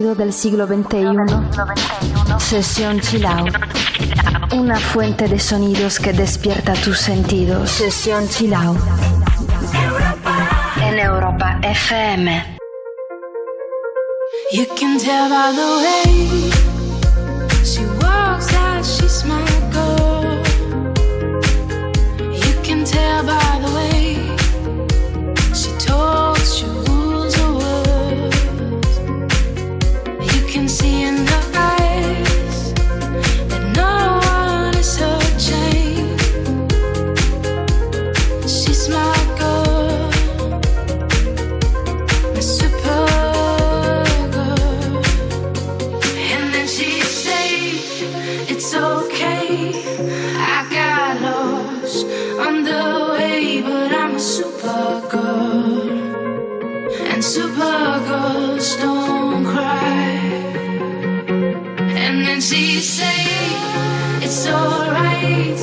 Del siglo XXI, sesión chill out, una fuente de sonidos que despierta tus sentidos. Sesión chill out en Europa FM. You can tell by the way she walks out, she's my girl. You can tell by the way she talks, you. See in her eyes that no one is her chain. She's my girl, my super girl. And then she said, it's okay, I got lost on the way, but I'm a super girl, and super girls don't cry. And she say it's alright.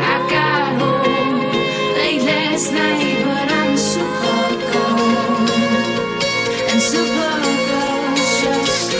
I got home late last night, but I'm a super girl, and super girls just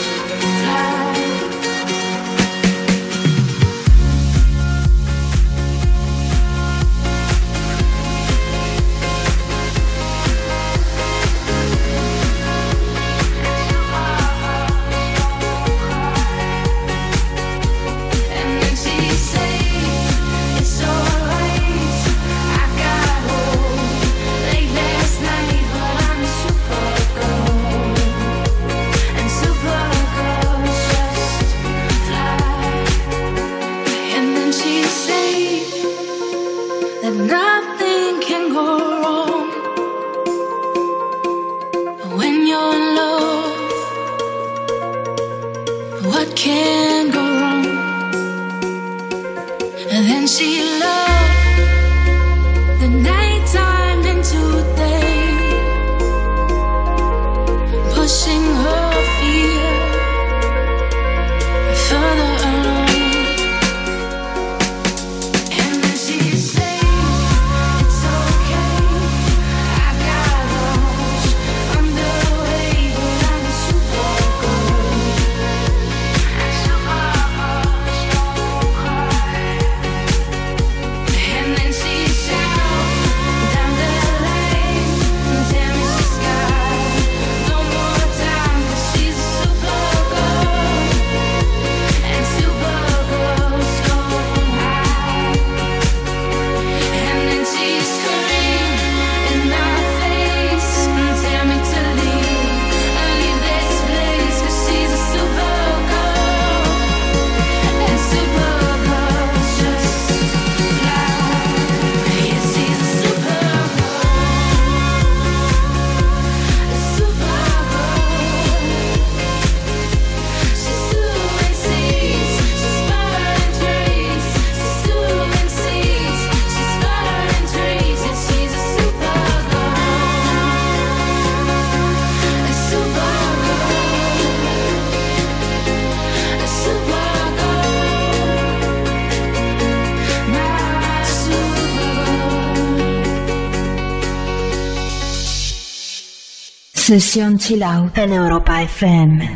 Sesión chill out en Europa FM.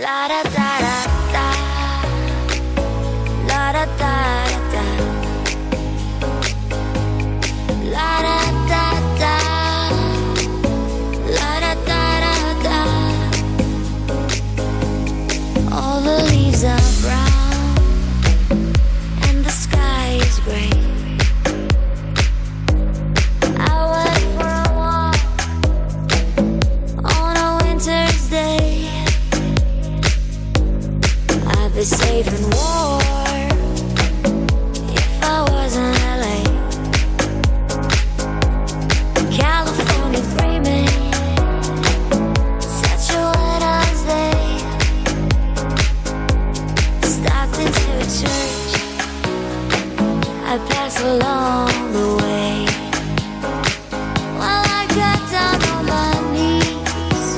La da da da da, la da da da, la da da da, la da da da. All the leaves are brown and the sky is gray. Safe and warm if I was in LA. California dreaming, such a wet ass day. Stopped into a church I passed along the way. Well, I got down on my knees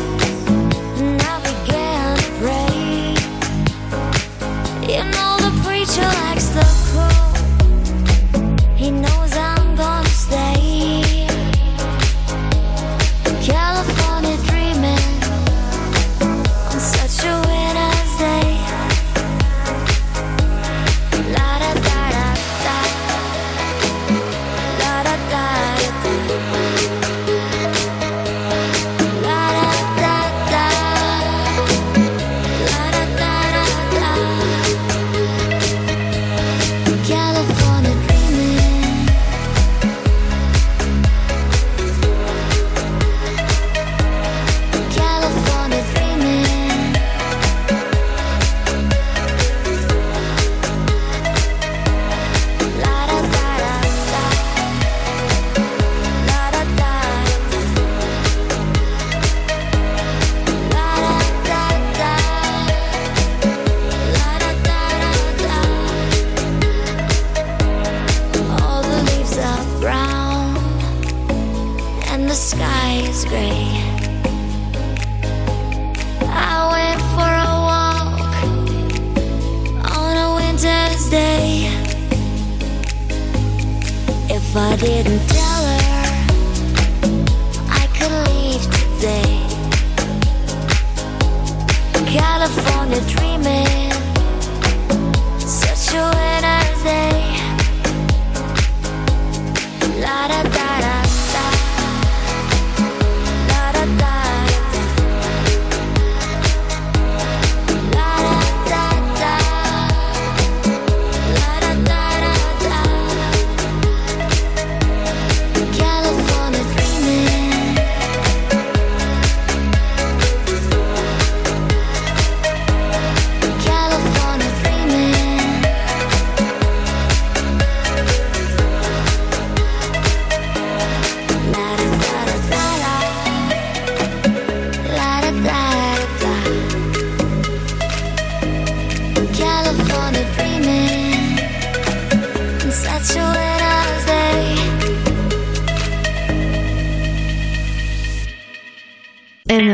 and I began to pray. You know the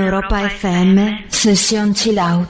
Europa FM, sesión chill out.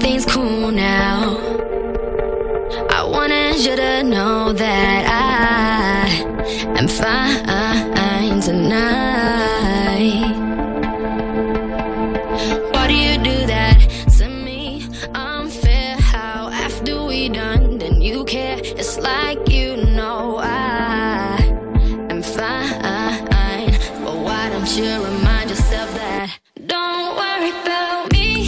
everything's cool now. I wanted you to know that I am fine tonight. Why do you do that to me? Unfair how after we done, then you care. It's like you know I am fine, but why don't you remind yourself that? Don't worry about me.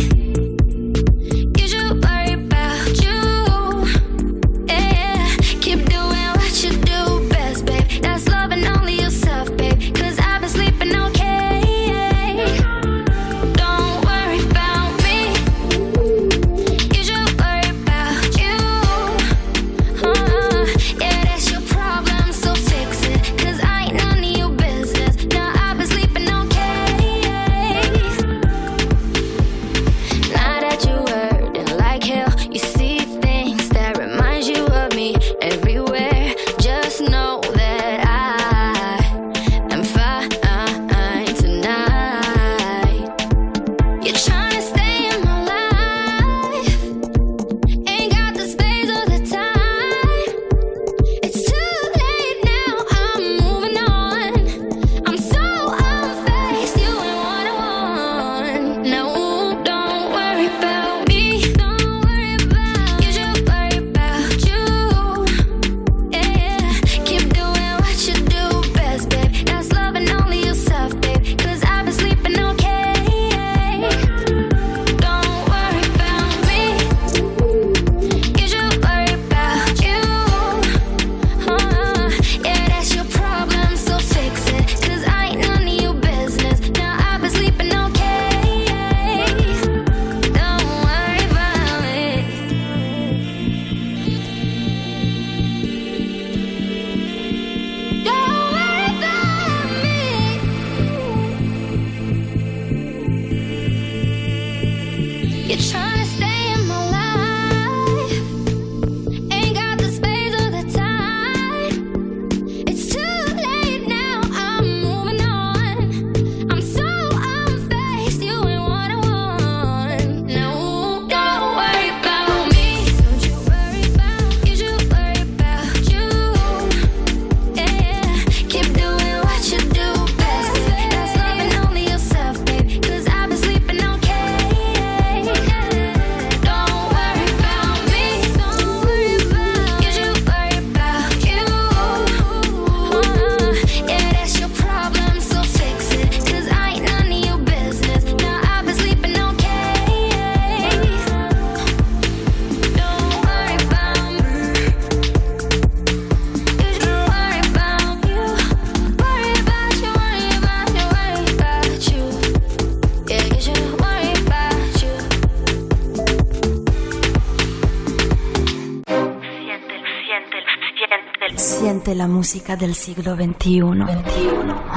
La música del siglo XXI.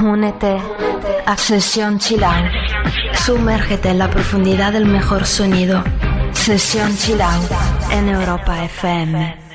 Únete a Sesión Chill Out. Sumérgete en la profundidad del mejor sonido. Sesión Chill Out en Europa FM.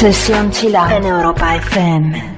Sesión Chila en Europa FM.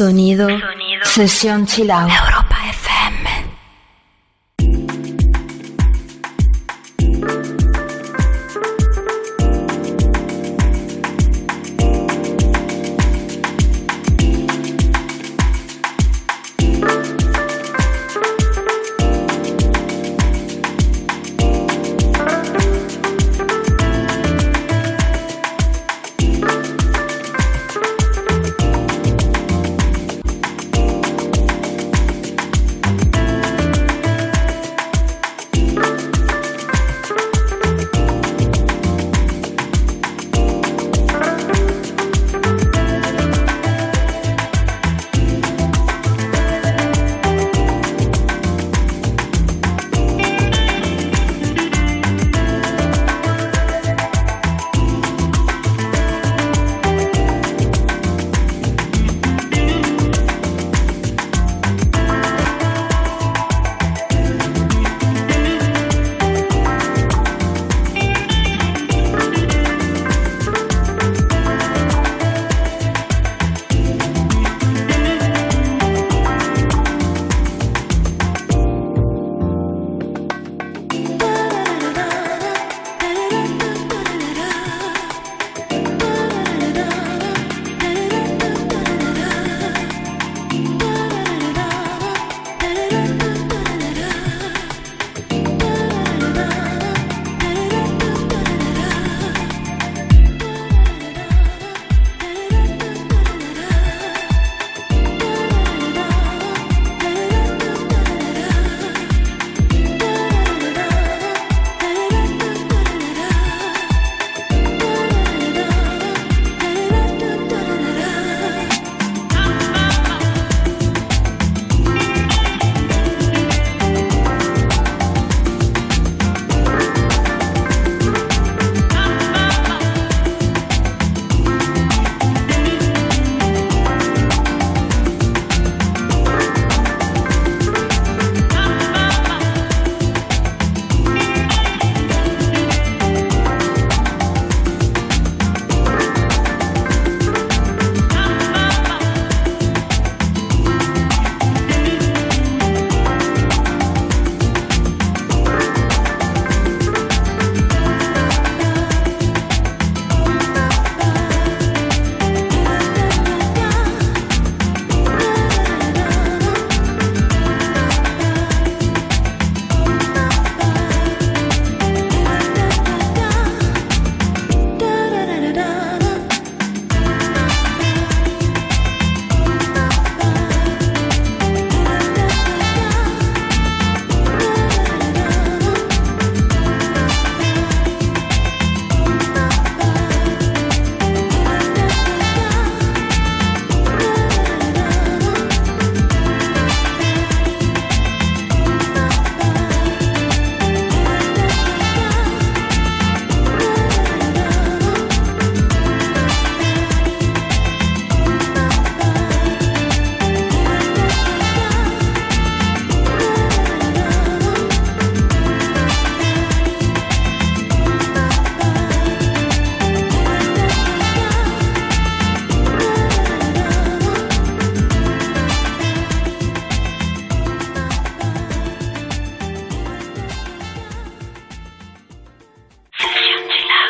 Sonido. Sesión Chill Out. Europa FM.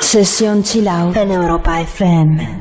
Sesión Chill Out en Europa FM.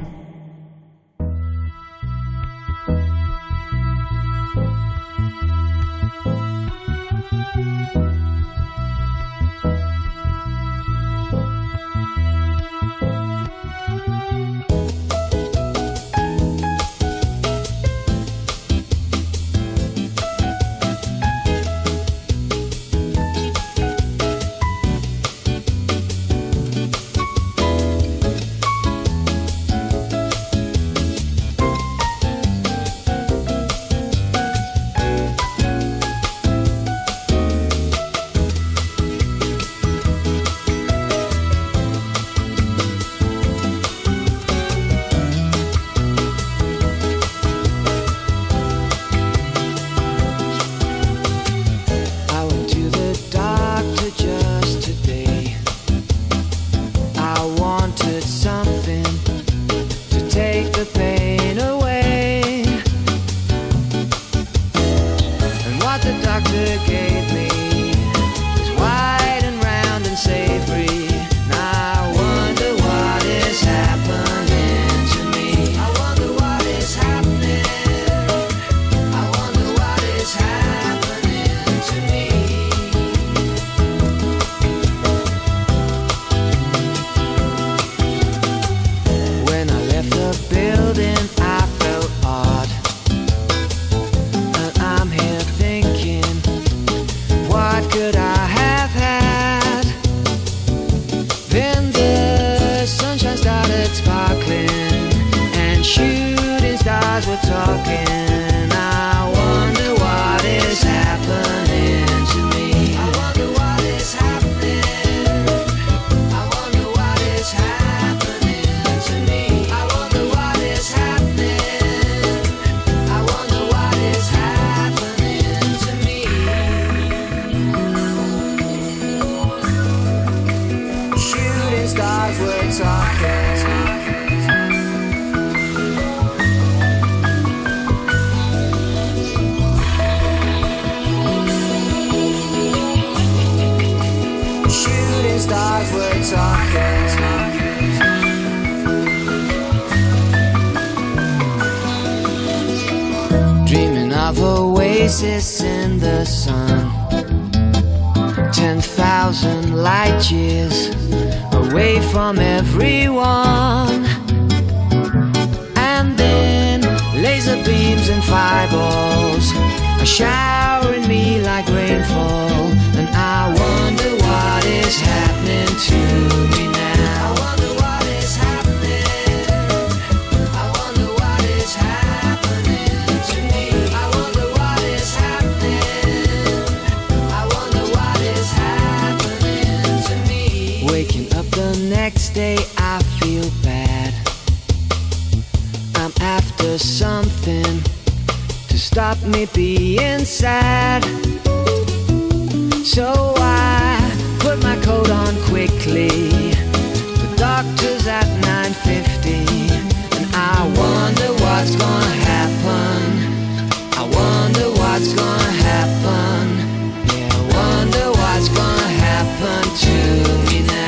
In the sun, 10,000 light years away from everyone, and then laser beams and fireballs are showering me like rainfall, and I wonder what is happening to me now. I wonder what is happening. I wonder what is happening to me. I wonder. Next day I feel bad. I'm after something to stop me being sad. So I put my coat on quickly. The doctor's at 9:50, and I wonder what's gonna happen. I wonder what's gonna happen. Yeah, I wonder what's gonna happen to me now.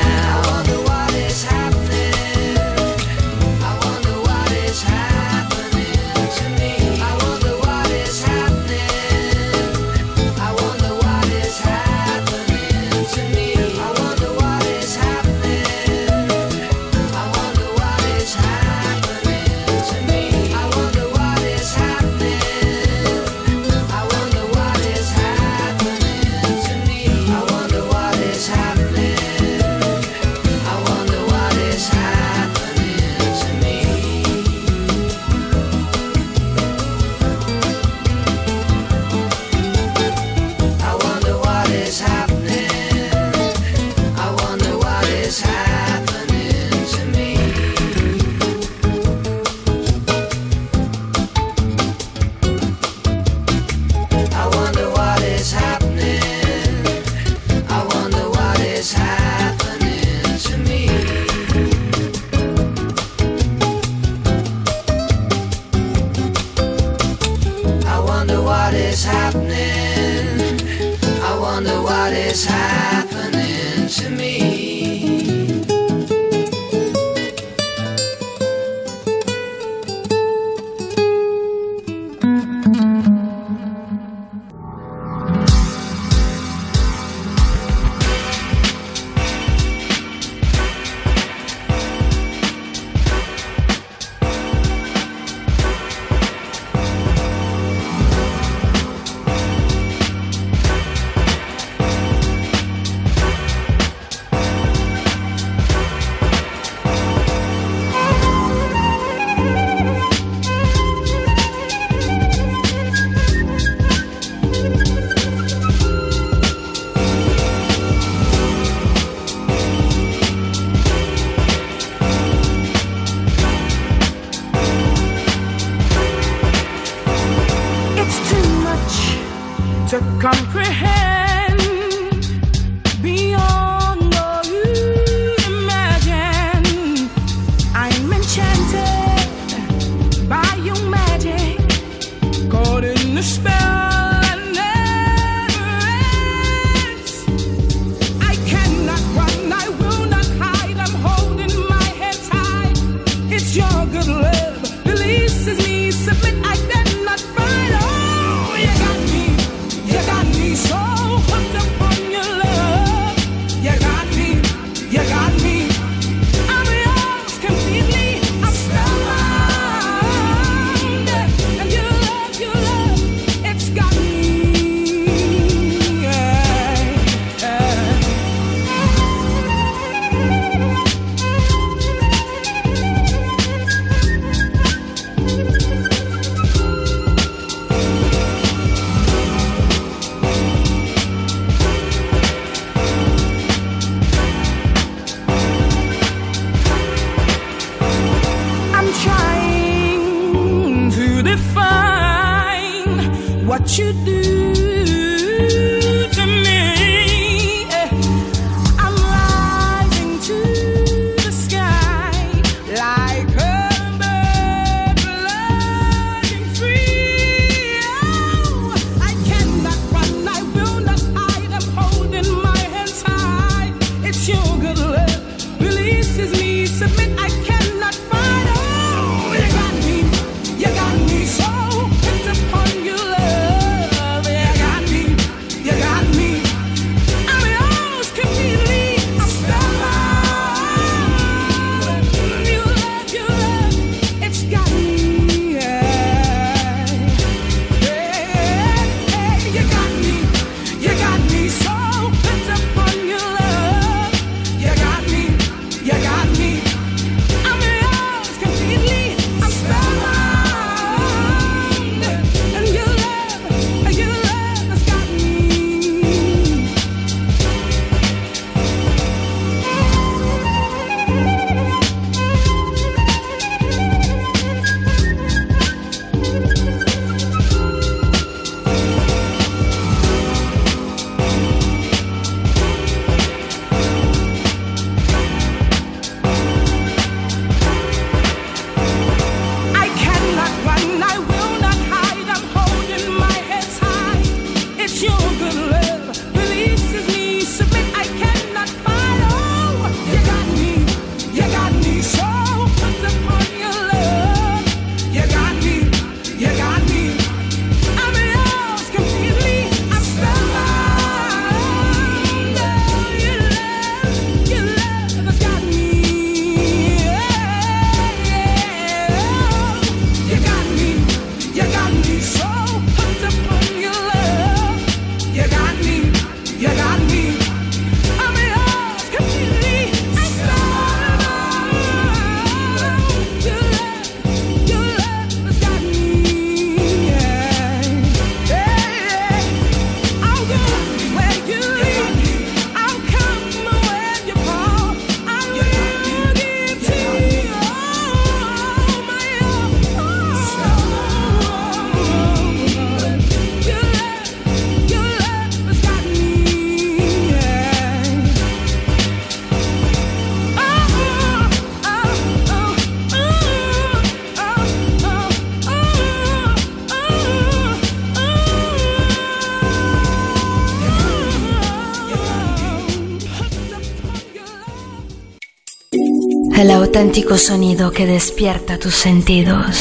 El auténtico sonido que despierta tus sentidos.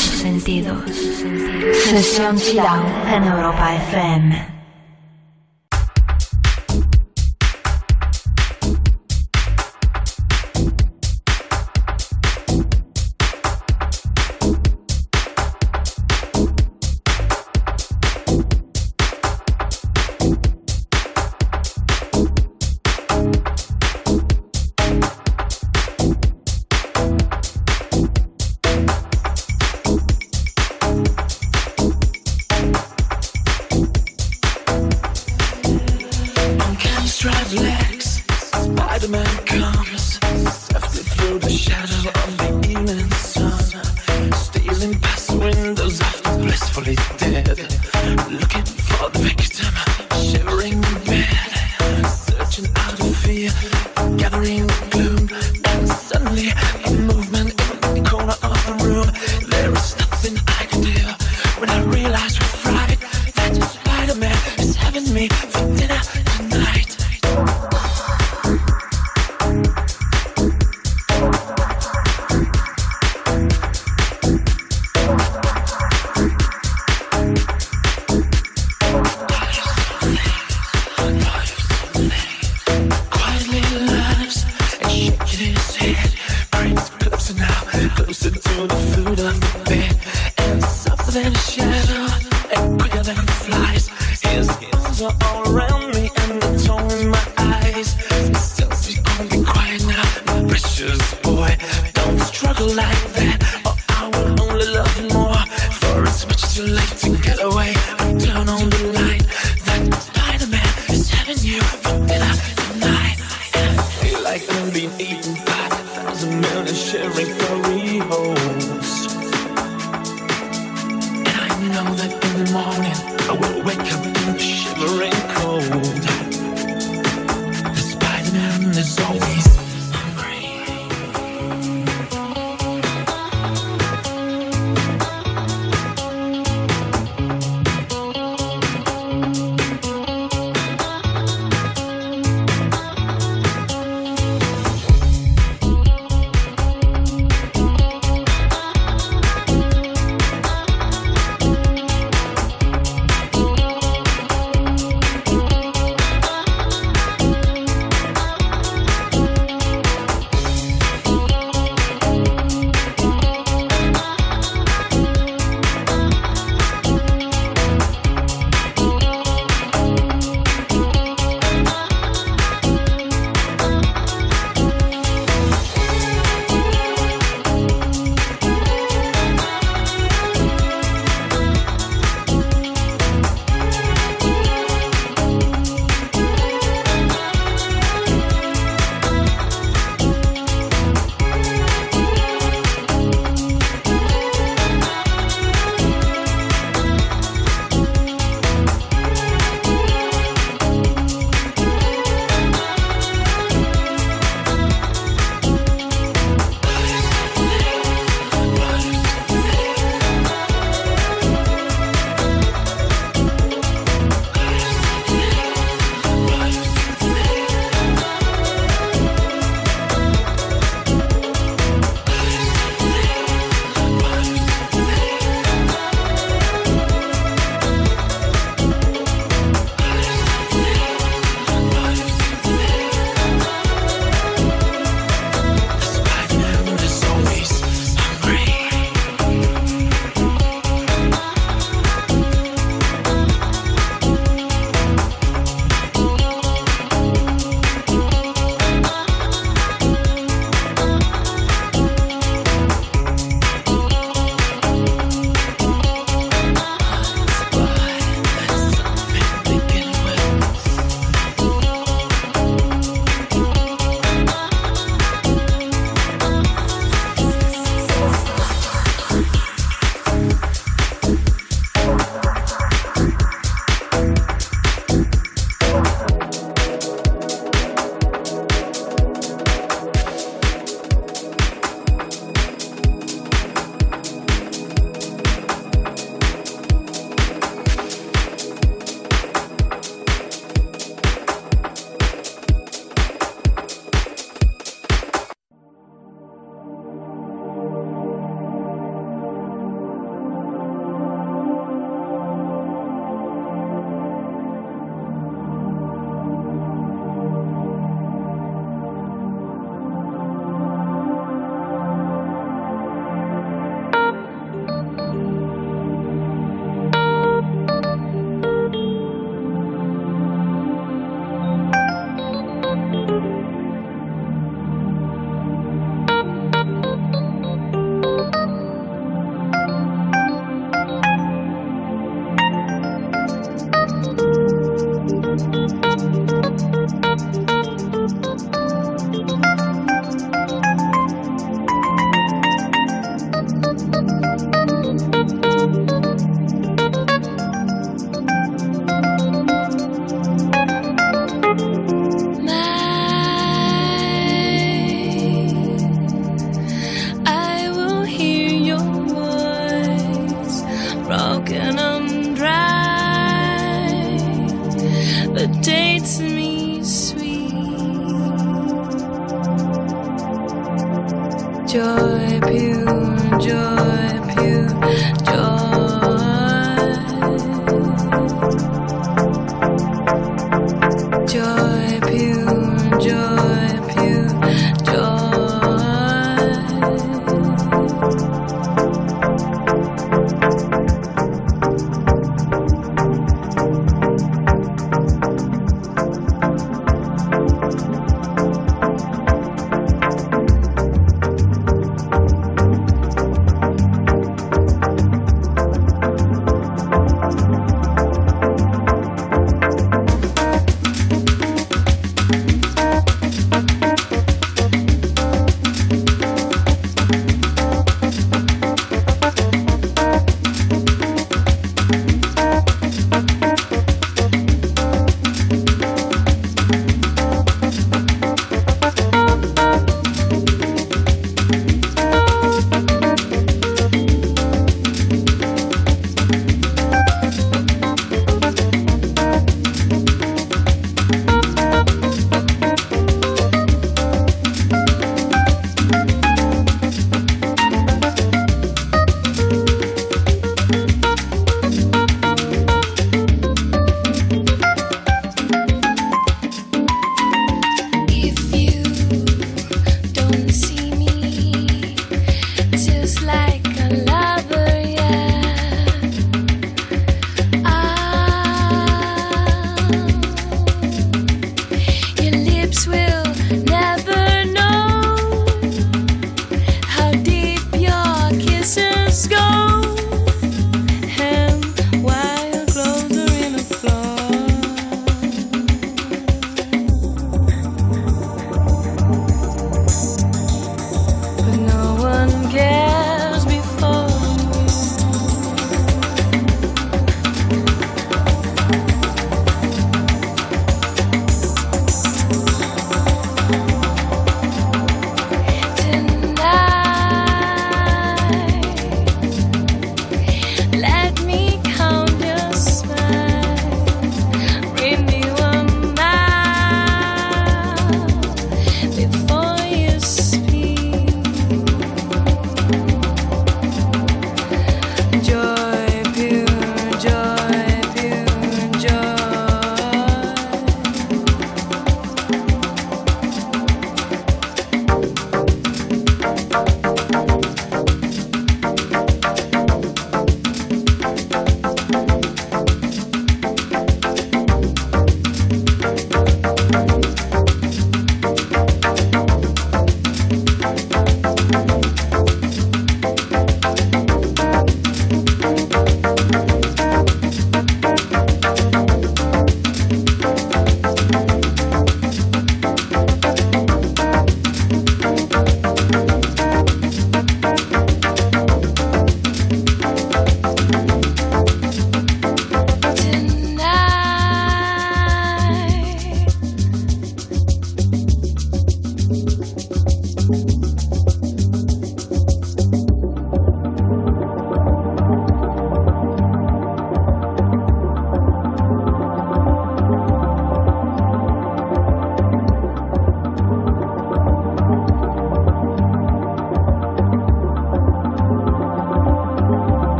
Sesión Chill Out en Europa FM. Morning, I will wake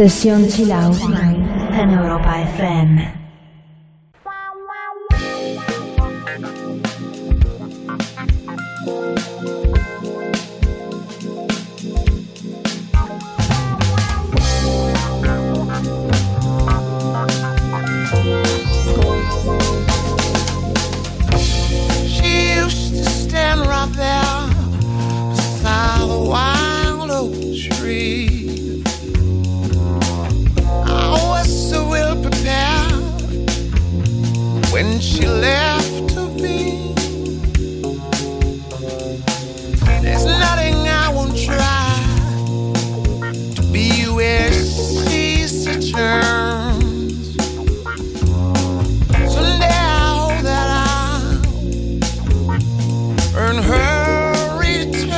Sesión Chill Out en Europa FM. Earn her return.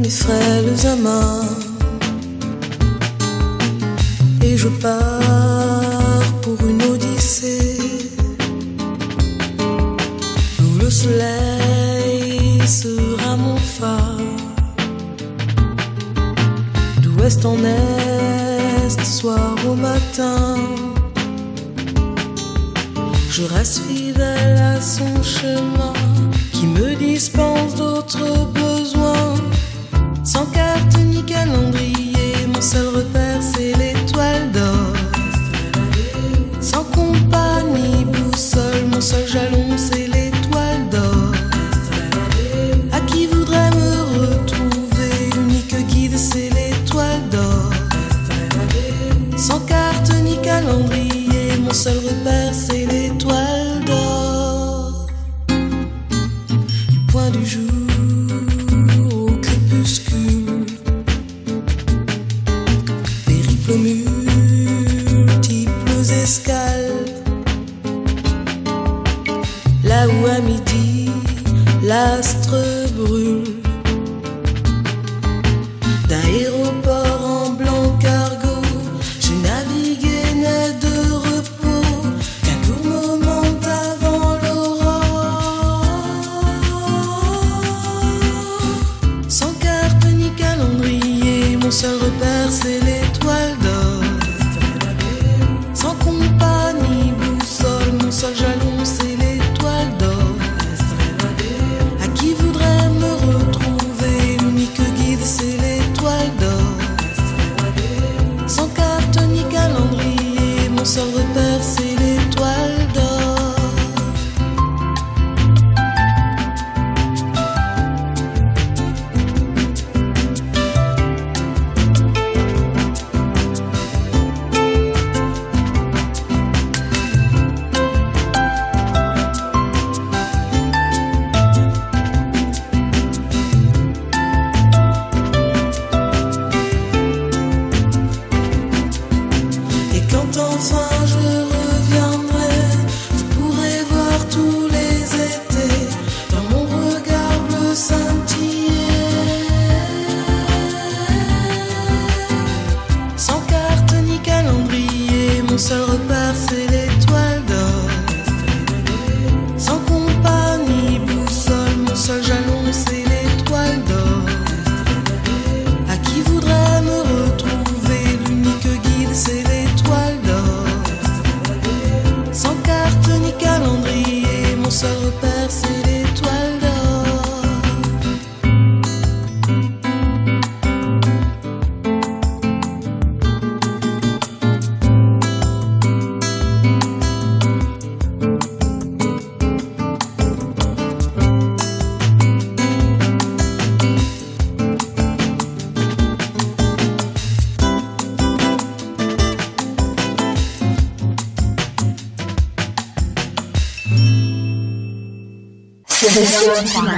Mes frêles amas, et je pars pour une odyssée où le soleil sera mon phare. D'ouest en est, soir au matin, je reste fidèle à son chemin qui me dispense d'autres besoins. Sans carte ni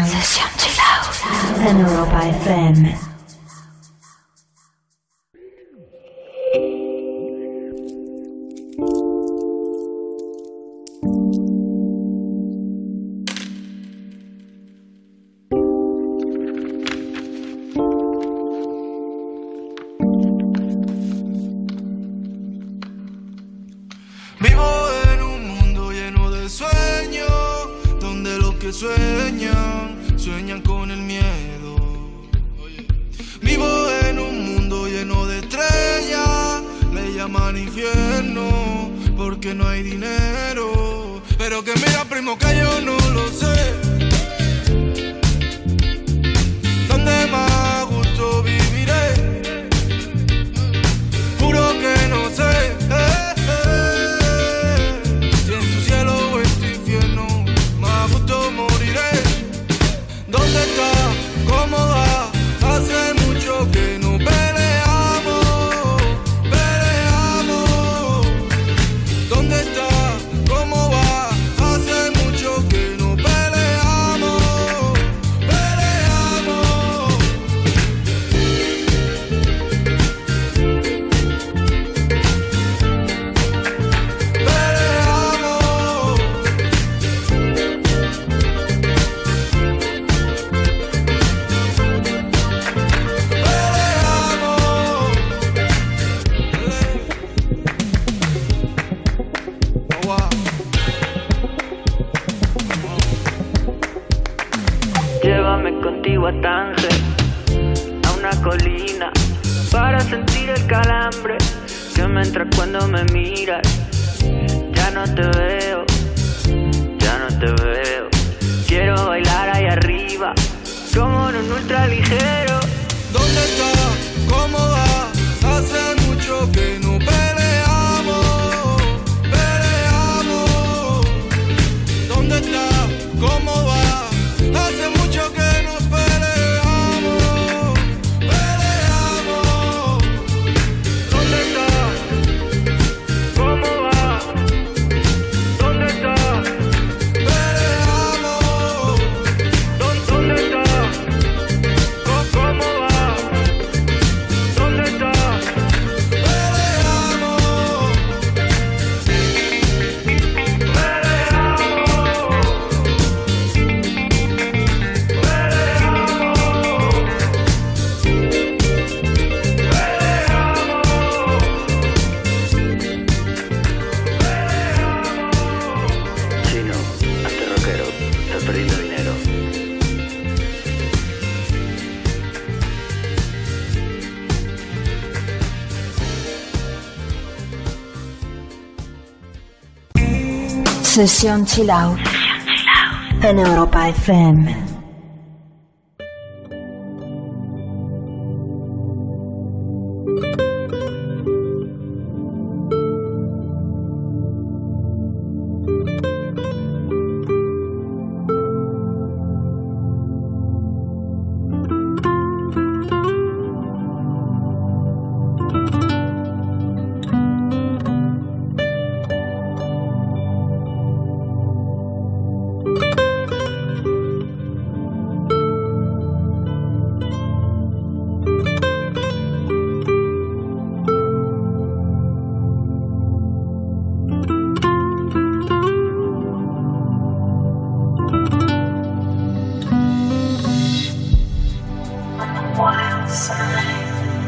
Session Chill Out en Europa FM. Sueñan con el miedo. Vivo en un mundo lleno de estrellas. Le llaman infierno porque no hay dinero. Pero que mira, primo, que yo no lo sé. ¿Dónde más a gusto viviré? Juro que no sé. Sesión Chill Out en Europa FM.